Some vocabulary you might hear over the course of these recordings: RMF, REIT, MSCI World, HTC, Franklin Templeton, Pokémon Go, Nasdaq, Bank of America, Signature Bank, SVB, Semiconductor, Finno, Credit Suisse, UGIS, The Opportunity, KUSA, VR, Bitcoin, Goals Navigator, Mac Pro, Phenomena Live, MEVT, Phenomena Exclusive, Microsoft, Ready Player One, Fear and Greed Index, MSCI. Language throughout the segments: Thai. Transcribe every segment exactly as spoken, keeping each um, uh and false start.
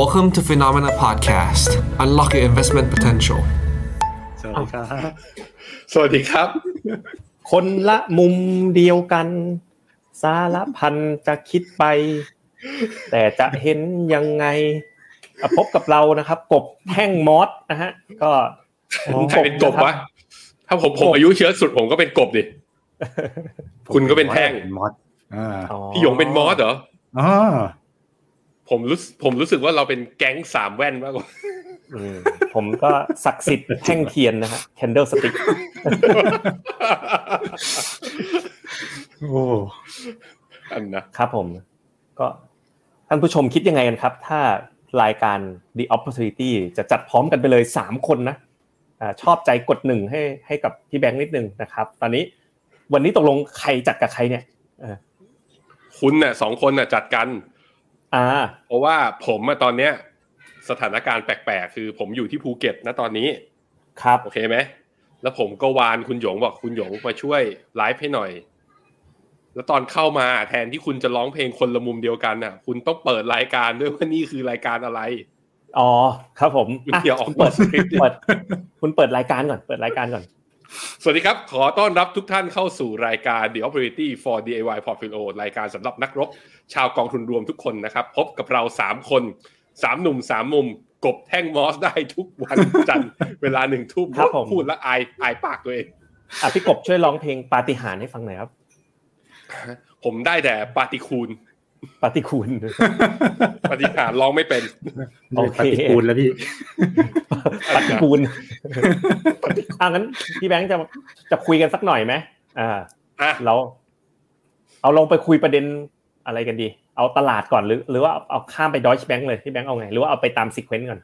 Welcome to Phenomena Podcast. Unlock your investment potential. สวัสดีครับ สวัสดีครับ คนละมุมเดียวกันสารพันจะคิดไปแต่จะเห็นยังไงพบกับเรานะครับกบแห้งมอสนะฮะก็ใครเป็นกบวะถ้าผมผมอายุเชื้อสุดผมก็เป็นกบดิคุณก็เป็นแห้งมอสพี่หยงเป็นมอสเหรอผมรู้ผมรู้สึกว่าเราเป็นแก๊งสามแว่นมากกว่าผมก็ศักดิ์สิทธิ์แท่งเทียนนะฮะแคนเดิลสติ๊กโอ้อันนะครับผมก็ท่านผู้ชมคิดยังไงกันครับถ้ารายการ The Opportunity จะจัดพร้อมกันไปเลยสามคนนะอ่าชอบใจกดหนึ่งให้ให้กับพี่แบงค์นิดนึงนะครับตอนนี้วันนี้ตกลงใครจัดกับใครเนี่ยเออคุณน่ะสองคนน่ะจัดกันอ่าเพราะว่าผมอ่ะตอนเนี้ยสถานการณ์แปลกๆคือผมอยู่ที่ภูเก็ตณตอนนี้ครับโอเคมั้ยแล้วผมก็วานคุณหยงบอกคุณหยงมาช่วยไลฟ์ให้หน่อยแล้วตอนเข้ามาแทนที่คุณจะร้องเพลงคนละมุมเดียวกันน่ะคุณต้องเปิดรายการด้วยว่านี่คือรายการอะไรอ๋อครับผมคุณเดี๋ยวออกเปิดเปิดคุณเปิดรายการก่อนเปิดรายการก่อนสวัสดีครับขอต้อนรับทุกท่านเข้าสู่รายการ The Opportunity for ดี ไอ วาย Portfolio รายการสำหรับนักรบชาวกองทุนรวมทุกคนนะครับพบกับเราสามคนสามหนุ่มสามมุมกบแท่งมอสได้ทุกวันจันทร์เวลา หนึ่ง ทุ่มพูดละอายอายปากตัวเองอ่ะพี่กบช่วยร้องเพลงปาฏิหาริย์ให้ฟังหน่อยครับผมได้แต่ปาฏิคูณปาฏิคูณปาฏิหาริย์ร้องไม่เป็นโอเคปาฏิคูณแล้วพี่ปาฏิคูณอ่ะงั้นพี่แบงค์จะจะคุยกันสักหน่อยมั้ยอ่าเราเอาลงไปคุยประเด็นอะไรกันดีเอาตลาดก่อนหรือหรือว่าเอาข้ามไป Deutsche Bank เลยพี่แบงค์เอาไงหรือว่าเอาไปตามซีเควนซ์ก่อน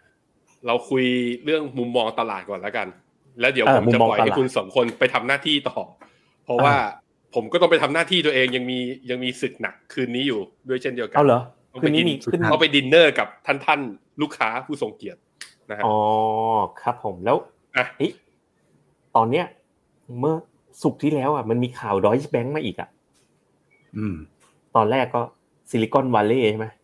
เราคุยเรื่องมุมมองตลาดก่อนแล้วกันแล้วเดี๋ยวผมจะปล่อยให้คุณสองคนไปทำหน้าที่ต่อเพราะว่าผมก็ต้องไปทำหน้าที่ตัวเองยังมียังมีศึกหนักคืนนี้อยู่ด้วยเช่นเดียวกันเอาเหรอคืนนี้มีขึ้นเอาไปดินเนอร์กับท่านๆลูกค้าผู้ทรงเกียรตินะฮะอ๋อครับผมแล้วอ่ะตอนเนี้ยเมื่อศุกร์ที่แล้วอ่ะมันมีข่าว Deutsche Bank มาอีกอ่ะอืมตอนแรกก็ซิลิคอนวัลเลย์ใช่มั้ย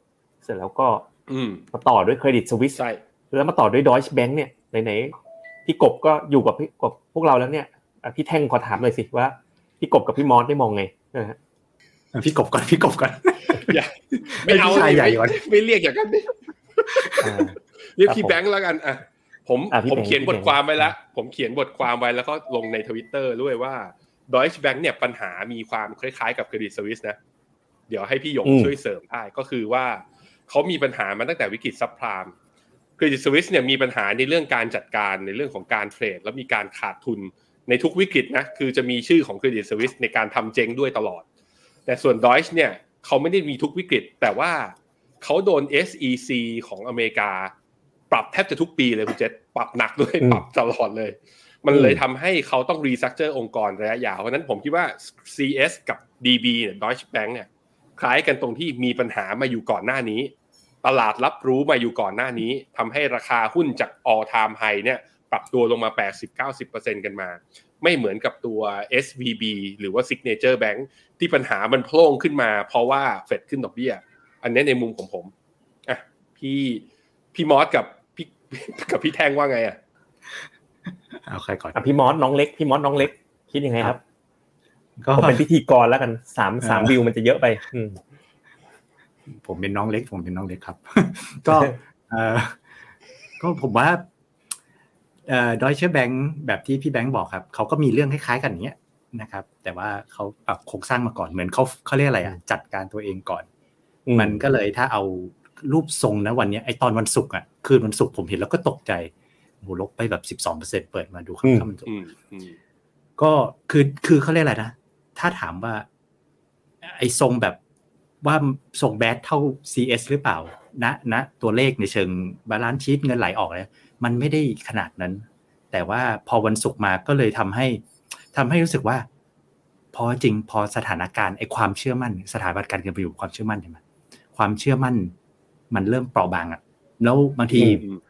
เสร็จแล้วก็อืมมาต่อด้วย Credit Suisse ใช่แล้วมาต่อด้วย Deutsche Bank เนี่ยไหนๆพี่กบก็อยู่กับพี่กบพวกเราแล้วเนี่ยพี่แท่งขอถามหน่อยสิว่าพี่กบกับพี่มอสได้มองไงนะฮะพี่กบก่อนพี่กบก่อนอย่าไม่เอาใหญ่ใหญ่ก่อนไม่เรียกอย่างนั้นดิอ่าเรียกพี่แบงค์แล้วกันอ่ะผมผมเขียนบทความไว้แล้วผมเขียนบทความไว้แล้วก็ลงใน Twitter ด้วยว่า Deutsche Bank เนี่ยปัญหามีความคล้ายๆกับ Credit Suisse นะเดี๋ยวให้พี่หยงช่วยเสริมได้ก็คือว่าเขามีปัญหามาตั้งแต่วิกฤตซับไพรม์ Credit Suisse เนี่ยมีปัญหาในเรื่องการจัดการในเรื่องของการเทรดแล้วมีการขาดทุนในทุกวิกฤตนะคือจะมีชื่อของ Credit Suisse ในการทำเจ๊งด้วยตลอดแต่ส่วน Deutsche เนี่ยเขาไม่ได้มีทุกวิกฤตแต่ว่าเขาโดน เอส อี ซี ของอเมริกาปรับแทบจะทุกปีเลยคุณเจษปรับหนักด้วยปรับตลอดเลยมันเลยทำให้เขาต้องรีสตรัคเจอร์องค์กรระยะยาวเพราะนั้นผมคิดว่า ซี เอส กับ ดี บี เนี่ย Deutsche Bank เนี่ยคล้ายกันตรงที่มีปัญหามาอยู่ก่อนหน้านี้ตลาดรับรู้มาอยู่ก่อนหน้านี้ทำให้ราคาหุ้นจาก All Time High เนี่ยปรับตัวลงมา แปดสิบถึงเก้าสิบเปอร์เซ็นต์ กันมาไม่เหมือนกับตัว เอส วี บี หรือว่า Signature Bank ที่ปัญหามันโผล่ขึ้นมาเพราะว่าเฟดขึ้นดอกเบี้ยอันนี้ในมุมของผมอ่ะพี่พี่มอสกับพี่กับพี่แท่งว่าไงอ่ะเอาใครก่อนอ่ะพี่มอสน้องเล็กพี่มอสน้องเล็กคิดยังไงครับก็เป็นพิธีกรแล้วกันสาม สามวิวมันจะเยอะไปอืมผมเป็นน้องเล็กผมเป็นน้องเล็กครับก็เอ่อก็ผมว่าเอ่อ Deutsche Bank แบบที่พี่แบงค์บอกครับเขาก็มีเรื่องคล้ายๆกันเนี้ยนะครับแต่ว่าเขาปรับโครงสร้างมาก่อนเหมือนเขาเขาเรียกอะไรอ่ะจัดการตัวเองก่อนมันก็เลยถ้าเอารูปทรงนะวันนี้ไอ้ตอนวันศุกร์อ่ะคืนวันศุกร์ผมเห็นแล้วก็ตกใจโหลบไปแบบ สิบสองเปอร์เซ็นต์ เปิดมาดูค่ามันจบก็คือคือเขาเรียกอะไรนะถ้าถามว่าไอ้ทรงแบบว่าทรงแบดเท่า ซี เอส หรือเปล่านะนะตัวเลขในเชิงบาลานซ์ชีทเงินไหลออกเนี่ยมันไม่ได้ขนาดนั้นแต่ว่าพอวันศุกร์มาก็เลยทำให้ทำให้รู้สึกว่าพอจริงพอสถานการณ์ไอ้ความเชื่อมั่นสถาบันการเงินไปอยู่ความเชื่อมั่นใช่ไหมความเชื่อมั่นมันเริ่มเปราะบางอ่ะแล้วบางที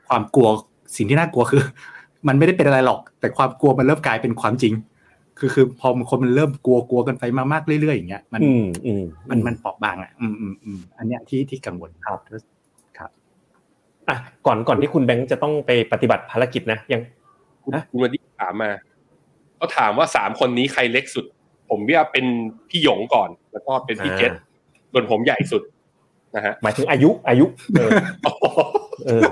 ความกลัวสิ่งที่น่ากลัวคือมันไม่ได้เป็นอะไรหรอกแต่ความกลัวมันเริ่มกลายเป็นความจริงคือคือพอคนมันเริ่มกลัวกลัวกันไปมากๆเรื่อยๆอย่างเงี้ยมันมันมันเปราะบางอ่ะอืมๆๆอันเนี้ยที่ที่กังวลครับครับ ก่อนก่อนที่คุณแบงค์จะต้องไปปฏิบัติภารกิจนะยังนะคุณวันนี้ถามมาก็ถามว่าสามคนนี้ใครเล็กสุดผมว่าเป็นพี่หยงก่อนแล้วก็เป็นพี่เจษส่วนผมใหญ่สุดนะฮะหมายถึงอายุอายุเออเออ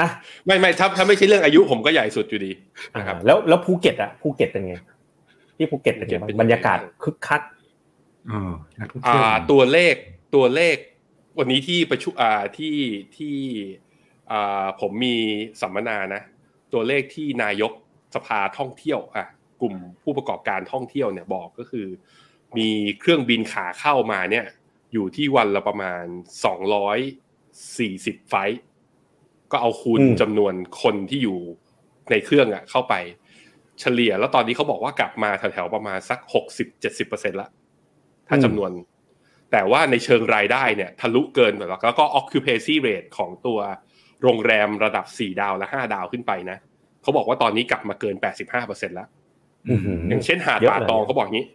อ่ะไม่ไม่ถ้าถ้าไม่ใช่เรื่องอายุผมก็ใหญ่สุดอยู่ดีนะครับแล้วแล้วภูเก็ตอ่ะภูเก็ตเป็นไงที่ภูเก็ตเป็นบรรยากาศคึกคักเอออ่าตัวเลขตัวเลขวันนี้ที่ประชุมอ่าที่ที่อ่าผมมีสัมมนานะตัวเลขที่นายกสภาท่องเที่ยวอ่ะกลุ่มผู้ประกอบการท่องเที่ยวเนี่ยบอกก็คือมีเครื่องบินขาเข้ามาเนี่ยอยู่ที่วันละประมาณสองร้อยสี่สิบไฟล์ก็เอาคูณจำนวนคนที่อยู่ในเครื่องอ่ะเข้าไปเฉลี่ยแล้วตอนนี้เขาบอกว่ากลับมาแถวๆประมาณสัก หกสิบถึงเจ็ดสิบเปอร์เซ็นต์ ละถ้าจำนวนแต่ว่าในเชิงรายได้เนี่ยทะลุเกินไปแล้วแล้วก็ occupancy rate ของตัวโรงแรมระดับสี่ดาวและห้าดาวขึ้นไปนะเขาบอกว่าตอนนี้กลับมาเกิน แปดสิบห้าเปอร์เซ็นต์ แล้วอย่างเช่นหาดป่าตองเขาบอกงี้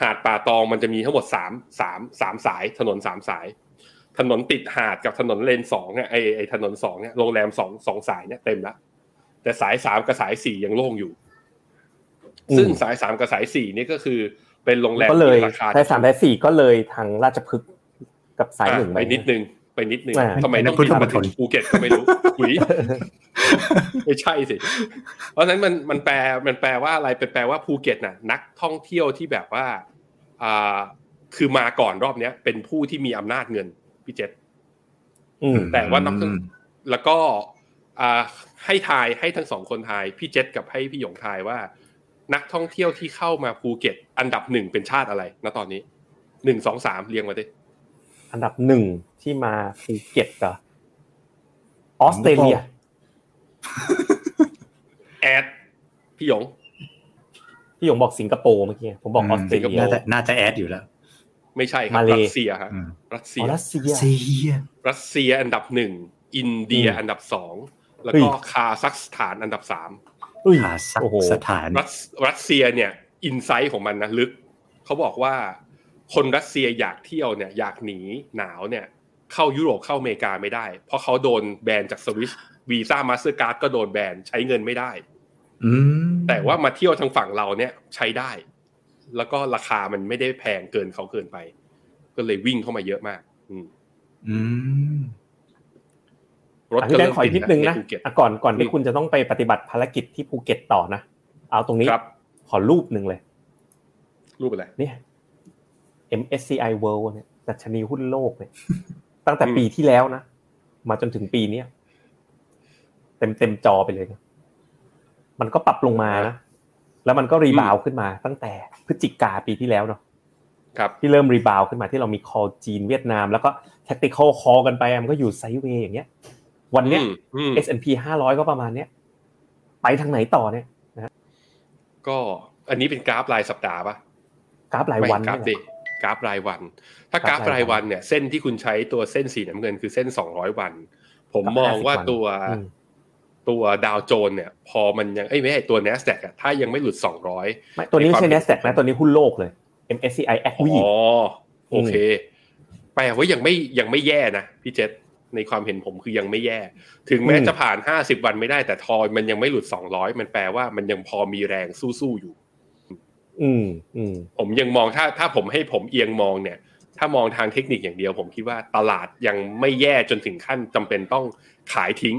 หาดป่าตองมันจะมีทั้งหมดสามสายถนนสามสายถนนติดหาดกับถนนเลนสองเนี่ยไอ้ไอ้ถนนสองเนี่ยโรงแรมสอง สองสายเนี่ยเต็มแล้วแต่สายสามกับสายสี่ยังโล่งอยู่ซึ่งสายสามกับสายสี่นี่ก็คือเป็นโรงแรมที่ราคาสายสามและสี่ก็เลยทางราชพฤกษ์กับสายหนึ่งไปนิดนึงไปนิดนึงทำไมต้องไปถึงภูเก็ตก็ไม่รู้หุยไม่ใช่สิเพราะฉะนั้นมันมันแปลมันแปลว่าอะไรเป็นแปลว่าภูเก็ตน่ะนักท่องเที่ยวที่แบบว่าอ่าคือมาก่อนรอบเนี้ยเป็นผู้ที่มีอำนาจเงินพี่เจษอืมแต่ว่านักแล้วก็อ่าให้ทายให้ทั้งสองคนทายพี่เจษกับให้พี่หยงทายว่านักท่องเที่ยวที่เข้ามาภูเก็ตอันดับหนึ่งเป็นชาติอะไรณตอนนี้หนึ่ง สอง สามเรียงมาดิอันดับหนึ่งที่มาภูเก็ตเหรอออสเตรเลียแอดพี่หยงพี่หยงบอกสิงคโปร์เมื่อกี้ผมบอกออสเตรเลียน่าจะแอดอยู่แล้วไม่ใช่ครับรัสเซียฮะรัสเซียรัสเซียรัสเซียอันดับหนึ่งอินเดียอันดับสองแล้วก็คาซัคสถานอันดับสามอุ้ยโอ้โหสถานรัสเซียเนี่ยอินไซต์ของมันนะลึกเขาบอกว่าคนรัสเซียอยากเที่ยวเนี่ยอยากหนีหนาวเนี่ยเข้ายุโรปเข้าอเมริกาไม่ได้เพราะเขาโดนแบนจากสวิสวีซ่ามาสเตอร์การ์ดก็โดนแบนใช้เงินไม่ได้แต่ว่ามาเที่ยวทางฝั่งเราเนี่ยใช้ได้แล้วก็ราคามันไม่ได้แพงเกินเขาเกินไปก็เลยวิ่งเข้ามาเยอะมากอืมอันนี้แบงค์ขออีกนิดนึงนะก่อนก่อนที่คุณจะต้องไปปฏิบัติภารกิจที่ภูเก็ตต่อนะเอาตรงนี้ขอรูปหนึ่งเลยรูปอะไรเนี่ย เอ็ม เอส ซี ไอ World เนี่ยดัชนีหุ้นโลกเนี่ยตั้งแต่ปีที่แล้วนะมาจนถึงปีนี้เต็มเต็มจอไปเลยมันก็ปรับลงมานะแล้วมันก็รีบาวขึ้นมาตั้งแต่พฤศจิกาปีที่แล้วเนาะครับที่เริ่มรีบาวขึ้นมาที่เรามีคอลจีนเวียดนามแล้วก็แท็กติคอลคอลกันไปมันก็อยู่ไซด์เวย์อย่างเงี้ยวันเนี้ย เอส แอนด์ พี ห้าร้อยก็ประมาณเนี้ยไปทางไหนต่อเนี่ยนะก็อันนี้เป็นกราฟรายสัปดาห์ป่ะกราฟรายวันกราฟดิกราฟรายวันถ้ากราฟรายวันเนี่ยเส้นที่คุณใช้ตัวเส้นสีน้ำเงินคือเส้นสองร้อยวันผมมองว่าตัวตัวดาวโจนส์เนี่ยพอมันยังเอ้ยไม่ใช่ตัว Nasdaq อ่ะถ้ายังไม่หลุดสองร้อยไม่ตัวนี้ไม่ใช่ Nasdaq นะตัวนี้หุ้นโลกเลย เอ็ม เอส ซี ไอ Agri อ๋อโอเคแปลว่ายังไม่ยังไม่แย่นะพี่เจษในความเห็นผมคือยังไม่แย่ถึงแม้จะผ่านห้าสิบวันไม่ได้แต่ทอยมันยังไม่หลุดสองร้อยมันแปลว่ามันยังพอมีแรงสู้ๆอยู่อืมอืมผมยังมองถ้าถ้าผมให้ผมเอียงมองเนี่ยถ้ามองทางเทคนิคอย่างเดียวผมคิดว่าตลาดยังไม่แย่จนถึงขั้นจำเป็นต้องขายทิ้ง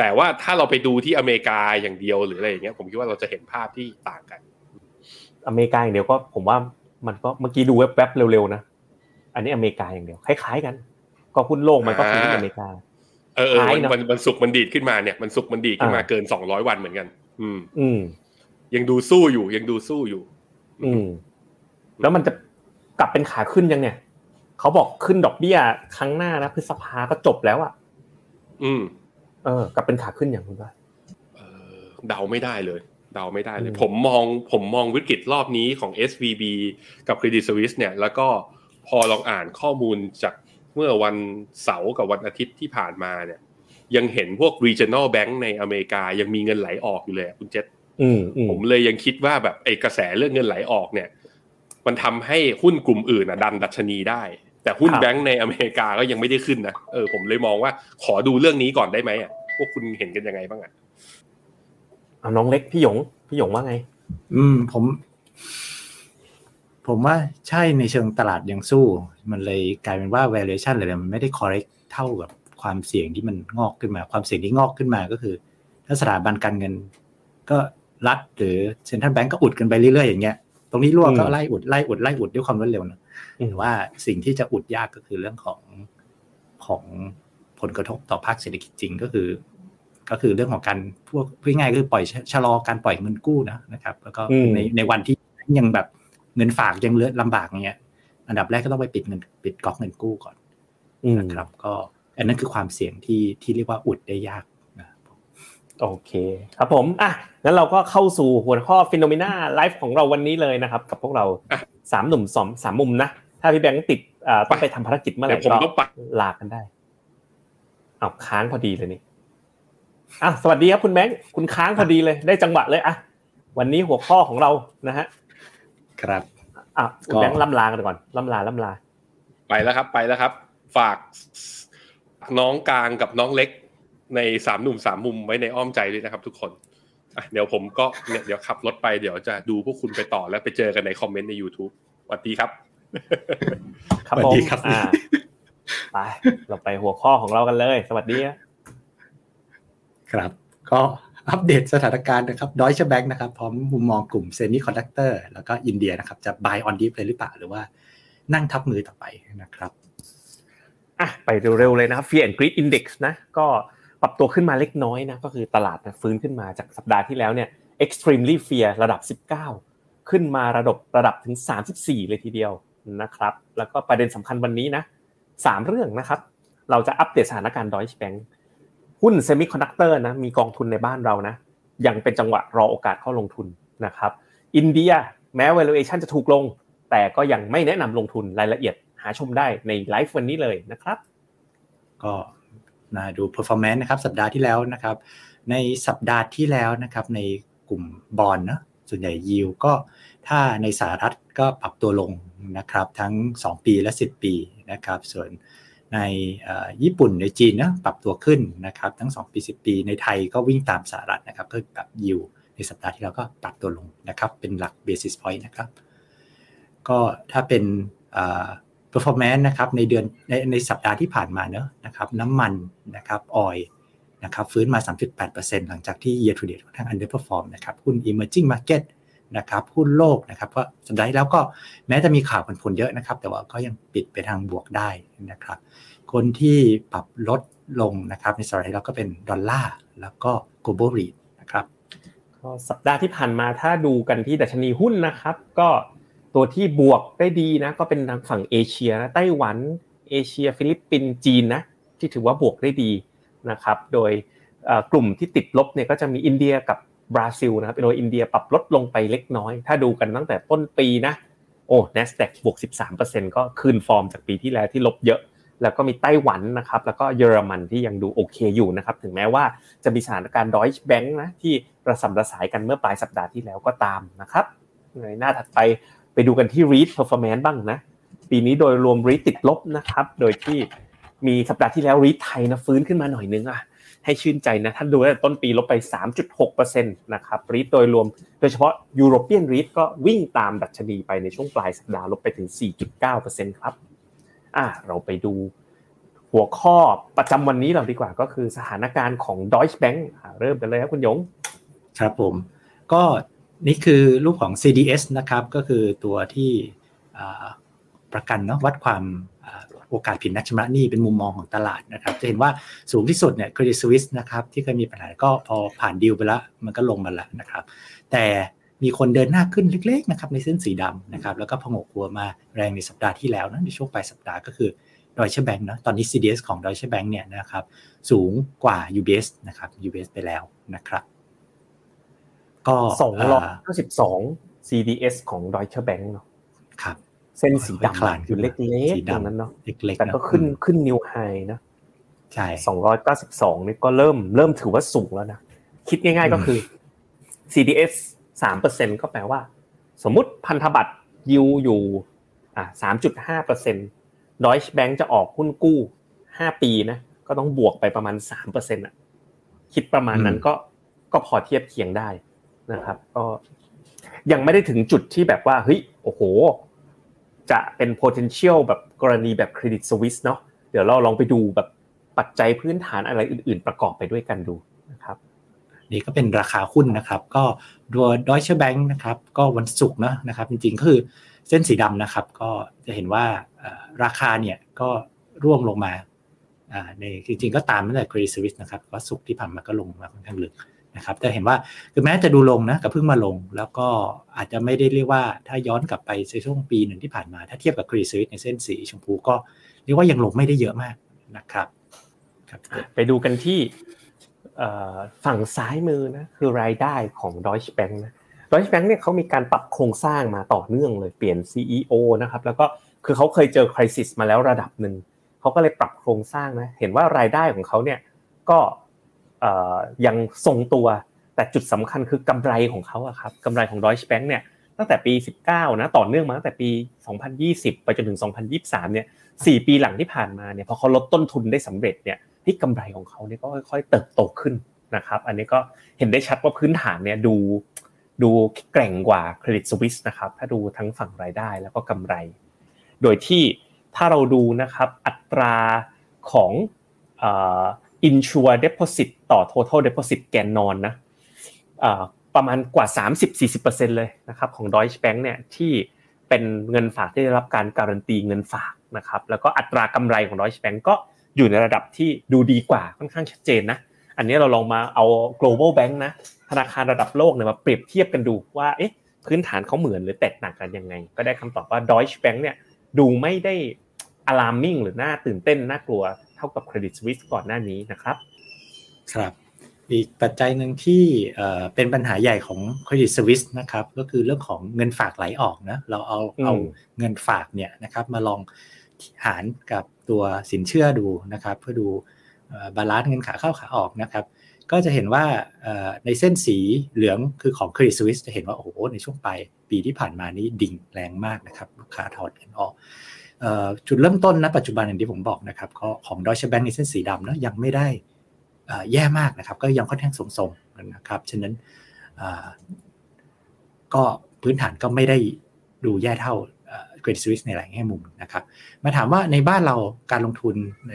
แต่ว่าถ้าเราไปดูที่อเมริกาอย่างเดียวหรืออะไรอย่างเงี้ยผมคิดว่าเราจะเห็นภาพที่ต่างกันอเมริกาอย่างเดียวก็ผมว่ามันก็เมื่อกี้ดูแวบๆเร็วๆนะอันนี้อเมริกาอย่างเดียวคล้ายๆกันก็หุ้นโลกมันก็ขึ้นที่อเมริกาเออๆมันมันสุกมันดีดขึ้นมาเนี่ยมันสุกมันดีดขึ้นมาเกินสองร้อยวันเหมือนกันอืมอืมยังดูสู้อยู่ยังดูสู้อยู่อืมแล้วมันจะกลับเป็นขาขึ้นยังเนี่ยเขาบอกขึ้นดอกเบี้ยครั้งหน้านะพฤษภาก็จบแล้วอ่ะอืมเออกลับเป็นขาขึ้นอย่างคุณว่าเออเดาไม่ได้เลยเดาไม่ได้เลยผมมองผมมองวิกฤตรอบนี้ของ เอส วี บี กับ Credit Suisse เนี่ยแล้วก็พอลองอ่านข้อมูลจากเมื่อวันเสาร์กับวันอาทิตย์ที่ผ่านมาเนี่ยยังเห็นพวก regional bank ในอเมริกายังมีเงินไหลออกอยู่เลยคุณเจษผมเลยยังคิดว่าแบบไอ้กระแสเรื่องเงินไหลออกเนี่ยมันทำให้หุ้นกลุ่มอื่นอ่ะดันดัชนีได้ แต่หุ้นแบงก์ในอเมริกาก็ยังไม่ได้ขึ้นนะเออผมเลยมองว่าขอดูเรื่องนี้ก่อนได้ไหมอ่ะพวกคุณเห็นกันยังไงบ้างอ่ะน้องเล็กพี่หยงพี่หยงว่าไงอืมผมผมว่าใช่ในเชิงตลาดยังสู้มันเลยกลายเป็นว่า valuation อะไรมันไม่ได้ correct เท่ากับความเสี่ยงที่มันงอกขึ้นมาความเสี่ยงที่งอกขึ้นมาก็คือถ้าสถาบันการเงินก็รัฐหรือเซ็นทรัลแบงก์ก็อุดกันไปเรื่อยๆอย่างเงี้ยตรงนี้รั่วก็ไล่อุดไล่อุดไล่อุดด้วยความรวดเร็วนะแต่ว่าสิ่งที่จะอุดยากก็คือเรื่องของของผลกระทบต่อภาคเศรษฐกิจจริงก็คือก็คือเรื่องของการพวกพูดง่ายก็คือปล่อยชะลอการปล่อยเงินกู้นะนะครับแล้วก็ในในวันที่ยังแบบเงินฝากยังเลือดลำบากเงี้ยอันดับแรกก็ต้องไปปิดเงินปิดก๊อกเงินกู้ก่อนนะครับก็อันนั้นคือความเสี่ยงที่ที่เรียกว่าอุดได้ยากนะโอเคครับผมอ่ะงั้นเราก็เข้าสู่หัวข้อ Phenomena Live ของเราวันนี้เลยนะครับกับพวกเราสามหนุ่มสอง สามมุมนะถ้าพี่แบงค์ติดเอ่อต้องไปทำภารกิจเมื่อไหร่ก็ลากันได้อ้าวค้างพอดีเลยนี่อ่ะสวัสดีครับคุณแบงค์คุณค้างพอดีเลยได้จังหวะเลยอ่ะวันนี้หัวข้อของเรานะฮะครับอ่ะคุณแบงค์ล่ำลากันก่อนล่ำลาล่ำลาไปแล้วครับไปแล้วครับฝากน้องกลางกับน้องเล็กในสามหนุ่มสามมุมไว้ในอ้อมใจด้วยนะครับทุกคนอ่ะเดี๋ยวผมก็เนี่ยเดี๋ยวขับรถไปเดี๋ยวจะดูพวกคุณไปต่อแล้วไปเจอกันในคอมเมนต์ใน YouTube สวัสดีครับครับผมอ่าไปเราไปหัวข้อของเรากันเลยสวัสดีครับก็อัปเดตสถานการณ์นะครับ Deutsche Bank นะครับพร้อมมุมมองกลุ่ม Semiconductor แล้วก็อินเดียนะครับจะ Buy on Dip เลยหรือเปล่าหรือว่านั่งทับมือต่อไปนะครับอ่ะไปเร็วๆเลยนะครับ Fear and Greed Index นะก็ปรับตัวขึ้นมาเล็กน้อยนะก็คือตลาดนะฟื้นขึ้นมาจากสัปดาห์ที่แล้วเนี่ย Extremely Fear ระดับสิบเก้าขึ้นมาระดับระดับถึงสามสิบสี่เลยทีเดียวนะครับแล้วก็ประเด็นสำคัญวันนี้นะสามเรื่องนะครับเราจะอัปเดตสถานการณ์ Deutsche Bank หุ้น Semiconductor นะมีกองทุนในบ้านเรานะยังเป็นจังหวะรอโอกาสเข้าลงทุนนะครับอินเดียแม้ valuation จะถูกลงแต่ก็ยังไม่แนะนำลงทุนรายละเอียดหาชมได้ในไลฟ์วันนี้เลยนะครับก็นะดู performance นะครับสัปดาห์ที่แล้วนะครับในสัปดาห์ที่แล้วนะครับในกลุ่มบอนด์นะส่วนใหญ่ yield ก็ถ้าในสหรัฐก็ปรับตัวลงนะครับทั้งสองปีและสิบปีนะครับส่วนในเอ่อญี่ปุ่นในจีนนะปรับตัวขึ้นนะครับทั้งสองปีสิบปีในไทยก็วิ่งตามสหรัฐนะครับก็ปรับ yield ในสัปดาห์ที่แล้วก็ปรับตัวลงนะครับเป็นหลัก basis point นะครับก็ถ้าเป็นเอ่อperformance นะครับในเดือนในในสัปดาห์ที่ผ่านมาเนอะนะครับน้ำมันนะครับออยนะครับฟื้นมา สามจุดแปดเปอร์เซ็นต์ หลังจากที่ year to date ค่อนข้าง underperform นะครับหุ้น emerging market นะครับหุ้นโลกนะครับก็สัปดาห์แล้วก็แม้จะมีข่าวผลผลเยอะนะครับแต่ว่าก็ยังปิดไปทางบวกได้นะครับคนที่ปรับลดลงนะครับในสัปดาห์แล้วก็เป็นดอลลาร์แล้วก็ global rate นะครับก็สัปดาห์ที่ผ่านมาถ้าดูกันที่ดัชนีหุ้นนะครับก็ตัวที่บวกได้ดีนะก็เป็นทางฝั่งเอเชียนะไต้หวันเอเชียฟิลิปปินส์จีนนะที่ถือว่าบวกได้ดีนะครับโดยกลุ่มที่ติดลบเนี่ยก็จะมีอินเดียกับบราซิลนะครับโดยอินเดียปรับลดลงไปเล็กน้อยถ้าดูกันตั้งแต่ต้นปีนะโอ้ Nasdaq บวก สิบสามเปอร์เซ็นต์ ก็คืนฟอร์มจากปีที่แล้วที่ลบเยอะแล้วก็มีไต้หวันนะครับแล้วก็เยอรมันที่ยังดูโอเคอยู่นะครับถึงแม้ว่าจะมีสถานการณ์ Deutsche Bank นะที่ระส่ำระสายกันเมื่อปลายสัปดาห์ที่แล้วก็ตามนะครับในหน้าถัดไปไปดูกันที่ REIT performance บ้างนะปีนี้โดยรวม REIT ติดลบนะครับโดยที่มีสัปดาห์ที่แล้ว REIT ไทยนะฟื้นขึ้นมาหน่อยนึงอ่ะให้ชื่นใจนะท่านดูตั้งแต่ต้นปีลบไป สามจุดหกเปอร์เซ็นต์ นะครับ REIT โดยรวมโดยเฉพาะ European REIT ก็วิ่งตามดัชนีไปในช่วงปลายสัปดาห์ลบไปถึง สี่จุดเก้าเปอร์เซ็นต์ ครับอ่ะเราไปดูหัวข้อประจำวันนี้เราดีกว่าก็คือสถานการณ์ของ Deutsche Bank เริ่มกันเลยครับคุณหยงครับผมก็นี่คือรูปของ ซี ดี เอส นะครับก็คือตัวที่ประกันเนาะวัดความโอกาสผิดนัดชำระหนี้เป็นมุมมองของตลาดนะครับจะเห็นว่าสูงที่สุดเนี่ย Credit Suisse นะครับที่เคยมีปัญหาก็พอผ่านดีลไปแล้วมันก็ลงมาแล้วนะครับแต่มีคนเดินหน้าขึ้นเล็กๆนะครับในเส้นสีดำนะครับแล้วก็ผงกหัวมาแรงในสัปดาห์ที่แล้วนะในช่วงปลายสัปดาห์ก็คือ Deutsche Bank เนาะตอนนี้ ซี ดี เอส ของ Deutsche Bank เนี่ยนะครับสูงกว่า ยู บี เอส นะครับ ยู บี เอส ไปแล้วนะครับก็สองร้อยเก้าสิบสอง ซี ดี เอส ของ Deutsche Bank เนาะครับเส้นสีดำอยู่เล็กๆสีดำนั้นเนาะแต่ก็ขึ้นขึ้นนิวไฮนะใช่สองร้อยเก้าสิบสองนี่ก็เริ่มเริ่มถือว่าสูงแล้วนะคิดง่ายๆก็คือ ซี ดี เอส สามเปอร์เซ็นต์ ก็แปลว่าสมมุติพันธบัตรยิวอยู่อ่ะ สามจุดห้าเปอร์เซ็นต์ Deutsche Bank จะออกหุ้นกู้ห้าปีนะก็ต้องบวกไปประมาณ สามเปอร์เซ็นต์ อ่ะคิดประมาณนั้นก็ก็พอเทียบเคียงได้นะครับก็ยังไม่ได้ถึงจุดที่แบบว่าเฮ้ยโอ้โหจะเป็น potential แบบกรณีแบบ Credit Suisse เนาะเดี๋ยวเราลองไปดูแบบปัจจัยพื้นฐานอะไรอื่นๆประกอบไปด้วยกันดูนะครับนี่ก็เป็นราคาหุ้นนะครับก็ดู Deutsche Bank นะครับก็วันศุกร์เนาะนะครับจริงๆก็คือเส้นสีดำนะครับก็จะเห็นว่าราคาเนี่ยก็ร่วงลงมาในจริงๆก็ตามตั้งแต่ Credit Suisse นะครับก็ศุกร์ที่ผ่านมาก็ลงมาค่อนข้างลึกนะครับจะเห็นว่าคือแม้จะดูลงนะก็เพิ่งมาลงแล้วก็อาจจะไม่ได้เรียกว่าถ้าย้อนกลับไปในช่วงปีหนึ่งที่ผ่านมาถ้าเทียบกับ Credit Suisse ในเส้นสีชมพูก็เรียกว่ายังลงไม่ได้เยอะมากนะครับครับไปดูกันที่ฝั่งซ้ายมือนะคือรายได้ของ Deutsche Bank นะ Deutsche Bank เนี่ยเขามีการปรับโครงสร้างมาต่อเนื่องเลยเปลี่ยน ซี อี โอ นะครับแล้วก็คือเขาเคยเจอ crisis มาแล้วระดับนึงเขาก็เลยปรับโครงสร้างนะเห็นว่ารายได้ของเขาเนี่ยก็เอ่อยังทรงตัวแต่จุดสำคัญคือกำไรของเขาอ่ะครับกำไรของ Deutsche Bank เนี่ยตั้งแต่ปีสิบเก้านะต่อเนื่องมาตั้งแต่ปีสองพันยี่สิบไปจนถึงสองพันยี่สิบสามเนี่ยสี่ปีหลังที่ผ่านมาเนี่ยพอเขาลดต้นทุนได้สำเร็จเนี่ยที่กำไรของเขาเนี่ยก็ค่อยๆเติบโตขึ้นนะครับอันนี้ก็เห็นได้ชัดว่าพื้นฐานเนี่ยดูดูแกร่งกว่า Credit Suisse นะครับถ้าดูทั้งฝั่งรายได้แล้วก็กำไรโดยที่ถ้าเราดูนะครับอัตราของเอ่อ insured deposit ต่อ total deposit แกนนอนนะเอ่อประมาณกว่า สามสิบถึงสี่สิบเปอร์เซ็นต์ เลยนะครับของ Deutsche Bank เนี่ยที่เป็นเงินฝากที่ได้รับการการันตีเงินฝากนะครับแล้วก็อัตรากำไรของ Deutsche Bank ก็อยู่ในระดับที่ดูดีกว่าค่อนข้างชัดเจนนะอันนี้เราลองมาเอา global bank นะธนาคารระดับโลกเนี่ยมาเปรียบเทียบกันดูว่าเอ๊ะพื้นฐานเขาเหมือนหรือแตกต่างกันยังไงก็ได้คำตอบว่า Deutsche Bank เนี่ยดูไม่ได้ alarming หรือน่าตื่นเต้นน่ากลัวเท่ากับ Credit Suisse ก่อนหน้านี้นะครับครับอีกปัจจัยนึงที่เอ่อเป็นปัญหาใหญ่ของ Credit Suisse นะครับก็คือเรื่องของเงินฝากไหลออกนะเราเอาเอาเงินฝากเนี่ยนะครับมาลองหารกับตัวสินเชื่อดูนะครับเพื่อดูบาลานซ์เงินขาเข้าขาออกนะครับก็จะเห็นว่าในเส้นสีเหลืองคือของ Credit Suisse จะเห็นว่าโอ้โหในช่วงปลายปีที่ผ่านมานี้ดิ่งแรงมากนะครับลูกค้าถอนเงินออกจุดเริ่มต้นณปัจจุบันอย่างที่ผมบอกนะครับก็ของ Deutsche Bank ในเส้นสีดำนะยังไม่ได้แย่มากนะครับก็ยังค่อนข้างทรงๆนะครับฉะนั้นก็พื้นฐานก็ไม่ได้ดูแย่เท่าCredit Suisse ในหลายแง่มุมนะครับมาถามว่าในบ้านเราการลงทุนใน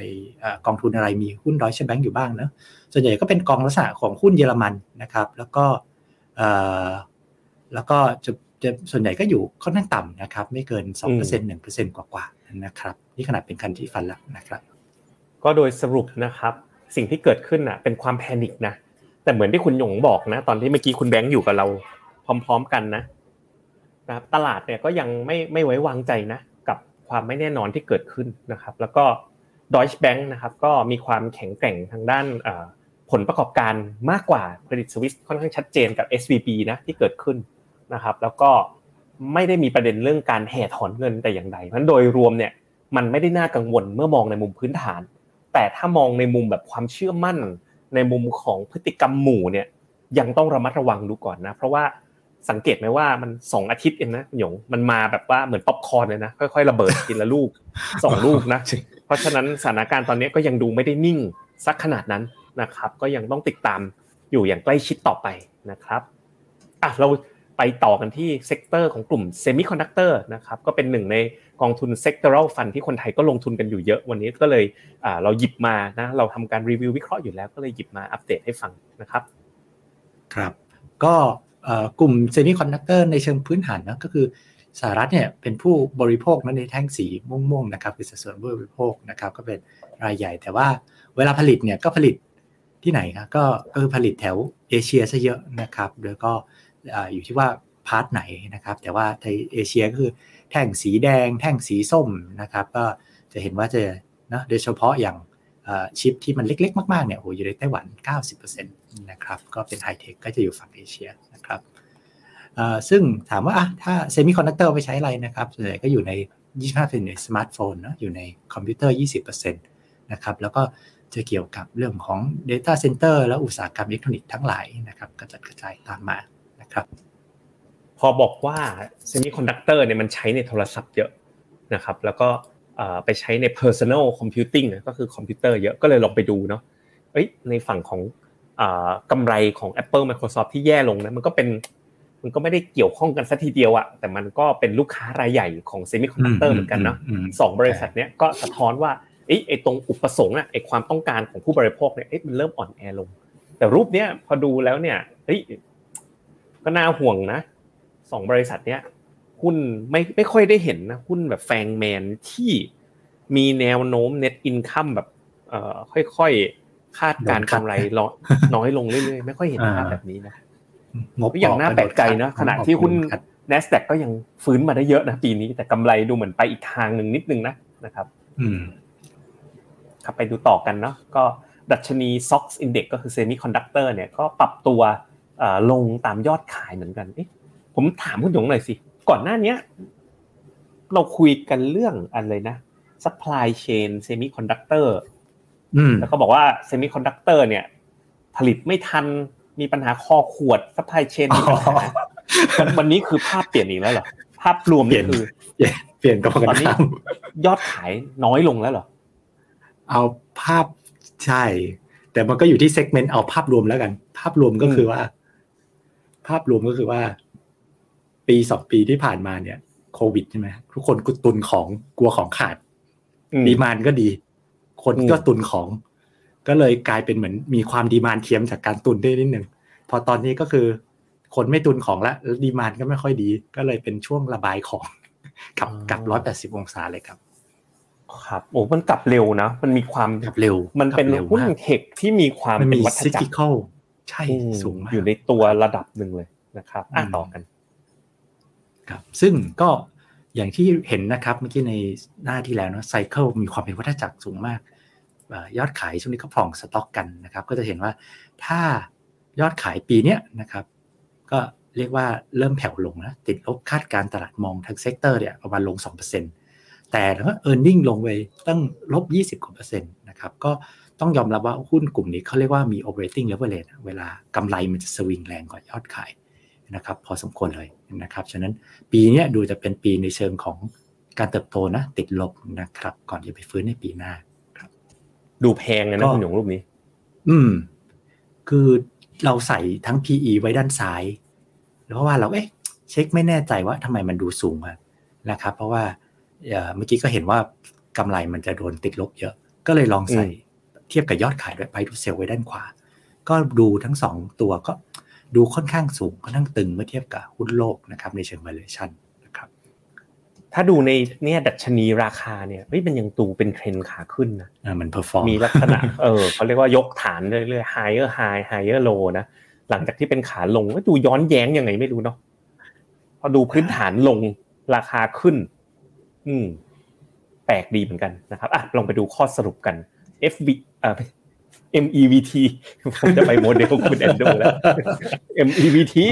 กองทุนอะไรมีหุ้น Deutsche Bank อยู่บ้างนะส่วนใหญ่ก็เป็นกองลักษณะของหุ้นเยอรมันนะครับแล้วก็เอ่อแล้วก็จะจะส่วนใหญ่ก็อยู่ค่อนข้างต่ำนะครับไม่เกิน สองเปอร์เซ็นต์ หนึ่งเปอร์เซ็นต์ กว่าๆนะครับนี่ขนาดเป็นคันที่ฟันแล้วนะครับก็โดยสรุปนะครับสิ่งที่เกิดขึ้นน่ะเป็นความแพนิคนะแต่เหมือนที่คุณหยงบอกนะตอนที่เมื่อกี้คุณแบงค์อยู่กับเราพร้อมๆกันนะตลาดเนี่ยก็ยังไม่ไม่ไว้วางใจนะกับความไม่แน่นอนที่เกิดขึ้นนะครับแล้วก็ Deutsche Bank นะครับก็มีความแข็งแกร่งทางด้านเอ่อผลประกอบการมากกว่า Credit Suisse ค่อนข้างชัดเจนกับ เอส วี บี นะที่เกิดขึ้นนะครับแล้วก็ไม่ได้มีประเด็นเรื่องการแห่ถอนเงินแต่อย่างใดเพราะฉะนั้นโดยรวมเนี่ยมันไม่ได้น่ากังวลเมื่อมองในมุมพื้นฐานแต่ถ้ามองในมุมแบบความเชื่อมั่นในมุมของพฤติกรรมหมู่เนี่ยยังต้องระมัดระวังดูก่อนนะเพราะว่าสังเกตไหมว่ามันสองอาทิตย์เองนะหยงมันมาแบบว่าเหมือนป๊อปคอร์นเลยนะค่อยๆระเบิดทีละลูกสองลูกนะเพราะฉะนั้นสถานการณ์ตอนนี้ก็ยังดูไม่ได้นิ่งสักขนาดนั้นนะครับก็ยังต้องติดตามอยู่อย่างใกล้ชิดต่อไปนะครับอ่ะเราไปต่อกันที่เซกเตอร์ของกลุ่มเซมิคอนดักเตอร์นะครับก็เป็นหนึ่งในกองทุน Sectoral Fund ที่คนไทยก็ลงทุนกันอยู่เยอะวันนี้ก็เลยอ่าเราหยิบมานะเราทำการรีวิววิเคราะห์อยู่แล้วก็เลยหยิบมาอัปเดตให้ฟังนะครับครับก็กลุ่มเซมิคอนดักเตอร์ในเชิงพื้นฐานนะก็คือสหรัฐเนี่ยเป็นผู้บริโภคนั้นในแท่งสีม่วงๆนะครับคือสัดส่วนผู้บริโภคนะครับก็เป็นรายใหญ่แต่ว่าเวลาผลิตเนี่ยก็ผลิตที่ไหนครับก็คือผลิตแถวเอเชียซะเยอะนะครับแล้วก็อยู่ที่ว่าพาร์ทไหนนะครับแต่ว่าในเอเชียก็คือแท่งสีแดงแท่งสีส้มนะครับก็จะเห็นว่าจะนะโดยเฉพาะอย่างชิปที่มันเล็กๆมากๆเนี่ยโอ้อยู่ในไต้หวัน เก้าสิบเปอร์เซ็นต์ นะครับก็เป็นไฮเทคก็จะอยู่ฝั่งเอเชียนะครับซึ่งถามว่าอ่ะถ้าเซมิคอนดักเตอร์ไปใช้อะไรนะครับส่วนใหญ่ก็อยู่ใน ยี่สิบห้าเปอร์เซ็นต์ ในสมาร์ทโฟนเนาะอยู่ในคอมพิวเตอร์ ยี่สิบเปอร์เซ็นต์ นะครับแล้วก็จะเกี่ยวกับเรื่องของ Data Center และอุตสาหกรรมอิเล็กทรอนิกส์ทั้งหลายนะครับกระจัดกระจายตามมานะครับพอบอกว่าเซมิคอนดักเตอร์เนี่ยมันใช้ในโทรศัพท์เยอะนะครับแล้วก็ ไปใช้ใน personal computing ก็คือคอมพิวเตอร์เยอะก็เลยลองไปดูเนาะเอ้ยในฝั่งของกำไรของ Apple Microsoft ที่แย่ลงนะมันก็เป็นมันก็ไม่ได้เกี่ยวข้องกันซะทีเดียวอ่ะแต่มันก็เป็นลูกค้ารายใหญ่ของเซมิคอนดักเตอร์เหมือนกันเนาะสองบริษัทเนี้ยก็สะท้อนว่าไอ้ไอ้ตรงอุปสงค์อ่ะไอ้ความต้องการของผู้บริโภคเนี่ยเอ๊ะมันเริ่มอ่อนแอลงแต่รูปเนี้ยพอดูแล้วเนี่ยเฮ้ยก็น่าห่วงนะสองบริษัทเนี้ยหุ้นไม่ไม่ค่อยได้เห็นนะหุ้นแบบแฟงแมนที่มีแนวโน้ม net income แบบเอ่อค่อยๆคาดการกำไรน้อยลงเรื่อยๆไม่ค่อยเห็นภาพแบบนี้นะงบอย่างน่าแปลกใจนะขณะที่หุ้น Nasdaq ก็ยังฟื้นมาได้เยอะนะปีนี้แต่กำไรดูเหมือนไปอีกทางนึงนิดนึงนะนะครับอืมครับไปดูต่อกันเนาะก็ดัชนี เอส โอ เอ็กซ์ Index ก็คือ Semiconductor เนี่ยก็ปรับตัวเอ่อลงตามยอดขายเหมือนกันเอ๊ะผมถามคุณหยงหน่อยสิก่อนหน้านี้เราคุยกันเรื่องอะไรนะ supply chain semiconductor อืมแล้วก็บอกว่า semiconductor เนี่ยผลิตไม่ทันมีปัญหาคอขวด supply chain มีปัญหาวันนี้คือภาพเปลี่ยนอีกแล้วเหรอภาพรวมนี่คือเปลี่ยนกันตอนนี้ยอดขายน้อยลงแล้วเหรอเอาภาพใช่แต่มันก็อยู่ที่ segment เอาภาพรวมแล้วกันภาพรวมก็คือว่าภาพรวมก็คือว่าปีสองปีที่ผ่านมาเนี่ยโควิดใช่มั้ยทุกคนก็ตุนของกลัวของขาดดีมานด์ก็ดีคนก็ตุนของก็เลยกลายเป็นเหมือนมีความดีมานด์เทียมจากการตุนได้นิดนึงพอตอนนี้ก็คือคนไม่ตุนของละดีมานด์ก็ไม่ค่อยดีก็เลยเป็นช่วงระบายของกับกับหนึ่งร้อยแปดสิบองศาเลยครับครับโอ้มันกลับเร็วนะมันมีความกลับเร็วมันเป็นหุ้นเทคที่มีความเป็นวัฏจักรใช่สูงมากอยู่ในตัวระดับนึงเลยนะครับอ่ะต่อกันครับซึ่งก็อย่างที่เห็นนะครับเมื่อกี้ในหน้าที่แล้วเนาะไซเคิลมีความเป็นวัฏจักรสูงมากยอดขายช่วงนี้ก็พร่องสต็อกกันนะครับก็จะเห็นว่าถ้ายอดขายปีนี้นะครับก็เรียกว่าเริ่มแผ่วลงนะติดลบคาดการตลาดมองทั้งเซกเตอร์เนี่ยประมาณลง สองเปอร์เซ็นต์ แต่แล้วก็ earning ลงไปตั้งลบ ยี่สิบกว่าเปอร์เซ็นต์ นะครับก็ต้องยอมรับว่าหุ้นกลุ่มนี้เขาเรียกว่ามี operating leverage เวลากำไรมันจะสวิงแรงกว่ายอดขายนะครับพอสมควรเลยนะครับฉะนั้นปีนี้ดูจะเป็นปีในเชิงของการเติบโตนะติดลบนะครับก่อนจะไปฟื้นในปีหน้าครับดูแพงเลยนะคุณหยงรูปนี้อืมคือเราใส่ทั้ง พี อี ไว้ด้านซ้ายเพราะว่าเราเอ๊ะเช็คไม่แน่ใจว่าทำไมมันดูสูงอ่ะนะครับเพราะว่าเอ่อเมื่อกี้ก็เห็นว่ากำไรมันจะโดนติดลบเยอะก็เลยลองใส่เทียบกับยอดขายด้วย Buy to Sell ไว้ด้านขวาก็ดูทั้งสองตัวก็ดูค่อนข้างสูงค่อนข้างตึงเมื่อเทียบกับหุ้นโลกนะครับในเชิง valuation นะครับถ้าดูในเนี่ยดัชนีราคาเนี่ยเฮ้ยมันยังตูเป็นเทรนด์ขาขึ้นนะอ่ามัน perform มีลักษณะเออเค้าเรียกว่ายกฐานเรื่อยๆ higher high higher low นะหลังจากที่เป็นขาลงก็ดูย้อนแย้งยังไงไม่รู้เนาะพอดูพื้นฐานลงราคาขึ้นอืมแปลกดีเหมือนกันนะครับอ่ะลองไปดูข้อสรุปกัน เอฟ วี เอ่อเอ็ม อี วี ที ผมจะไปโมเดลคุณแอนโดแล้ว เอ็ม อี วี ที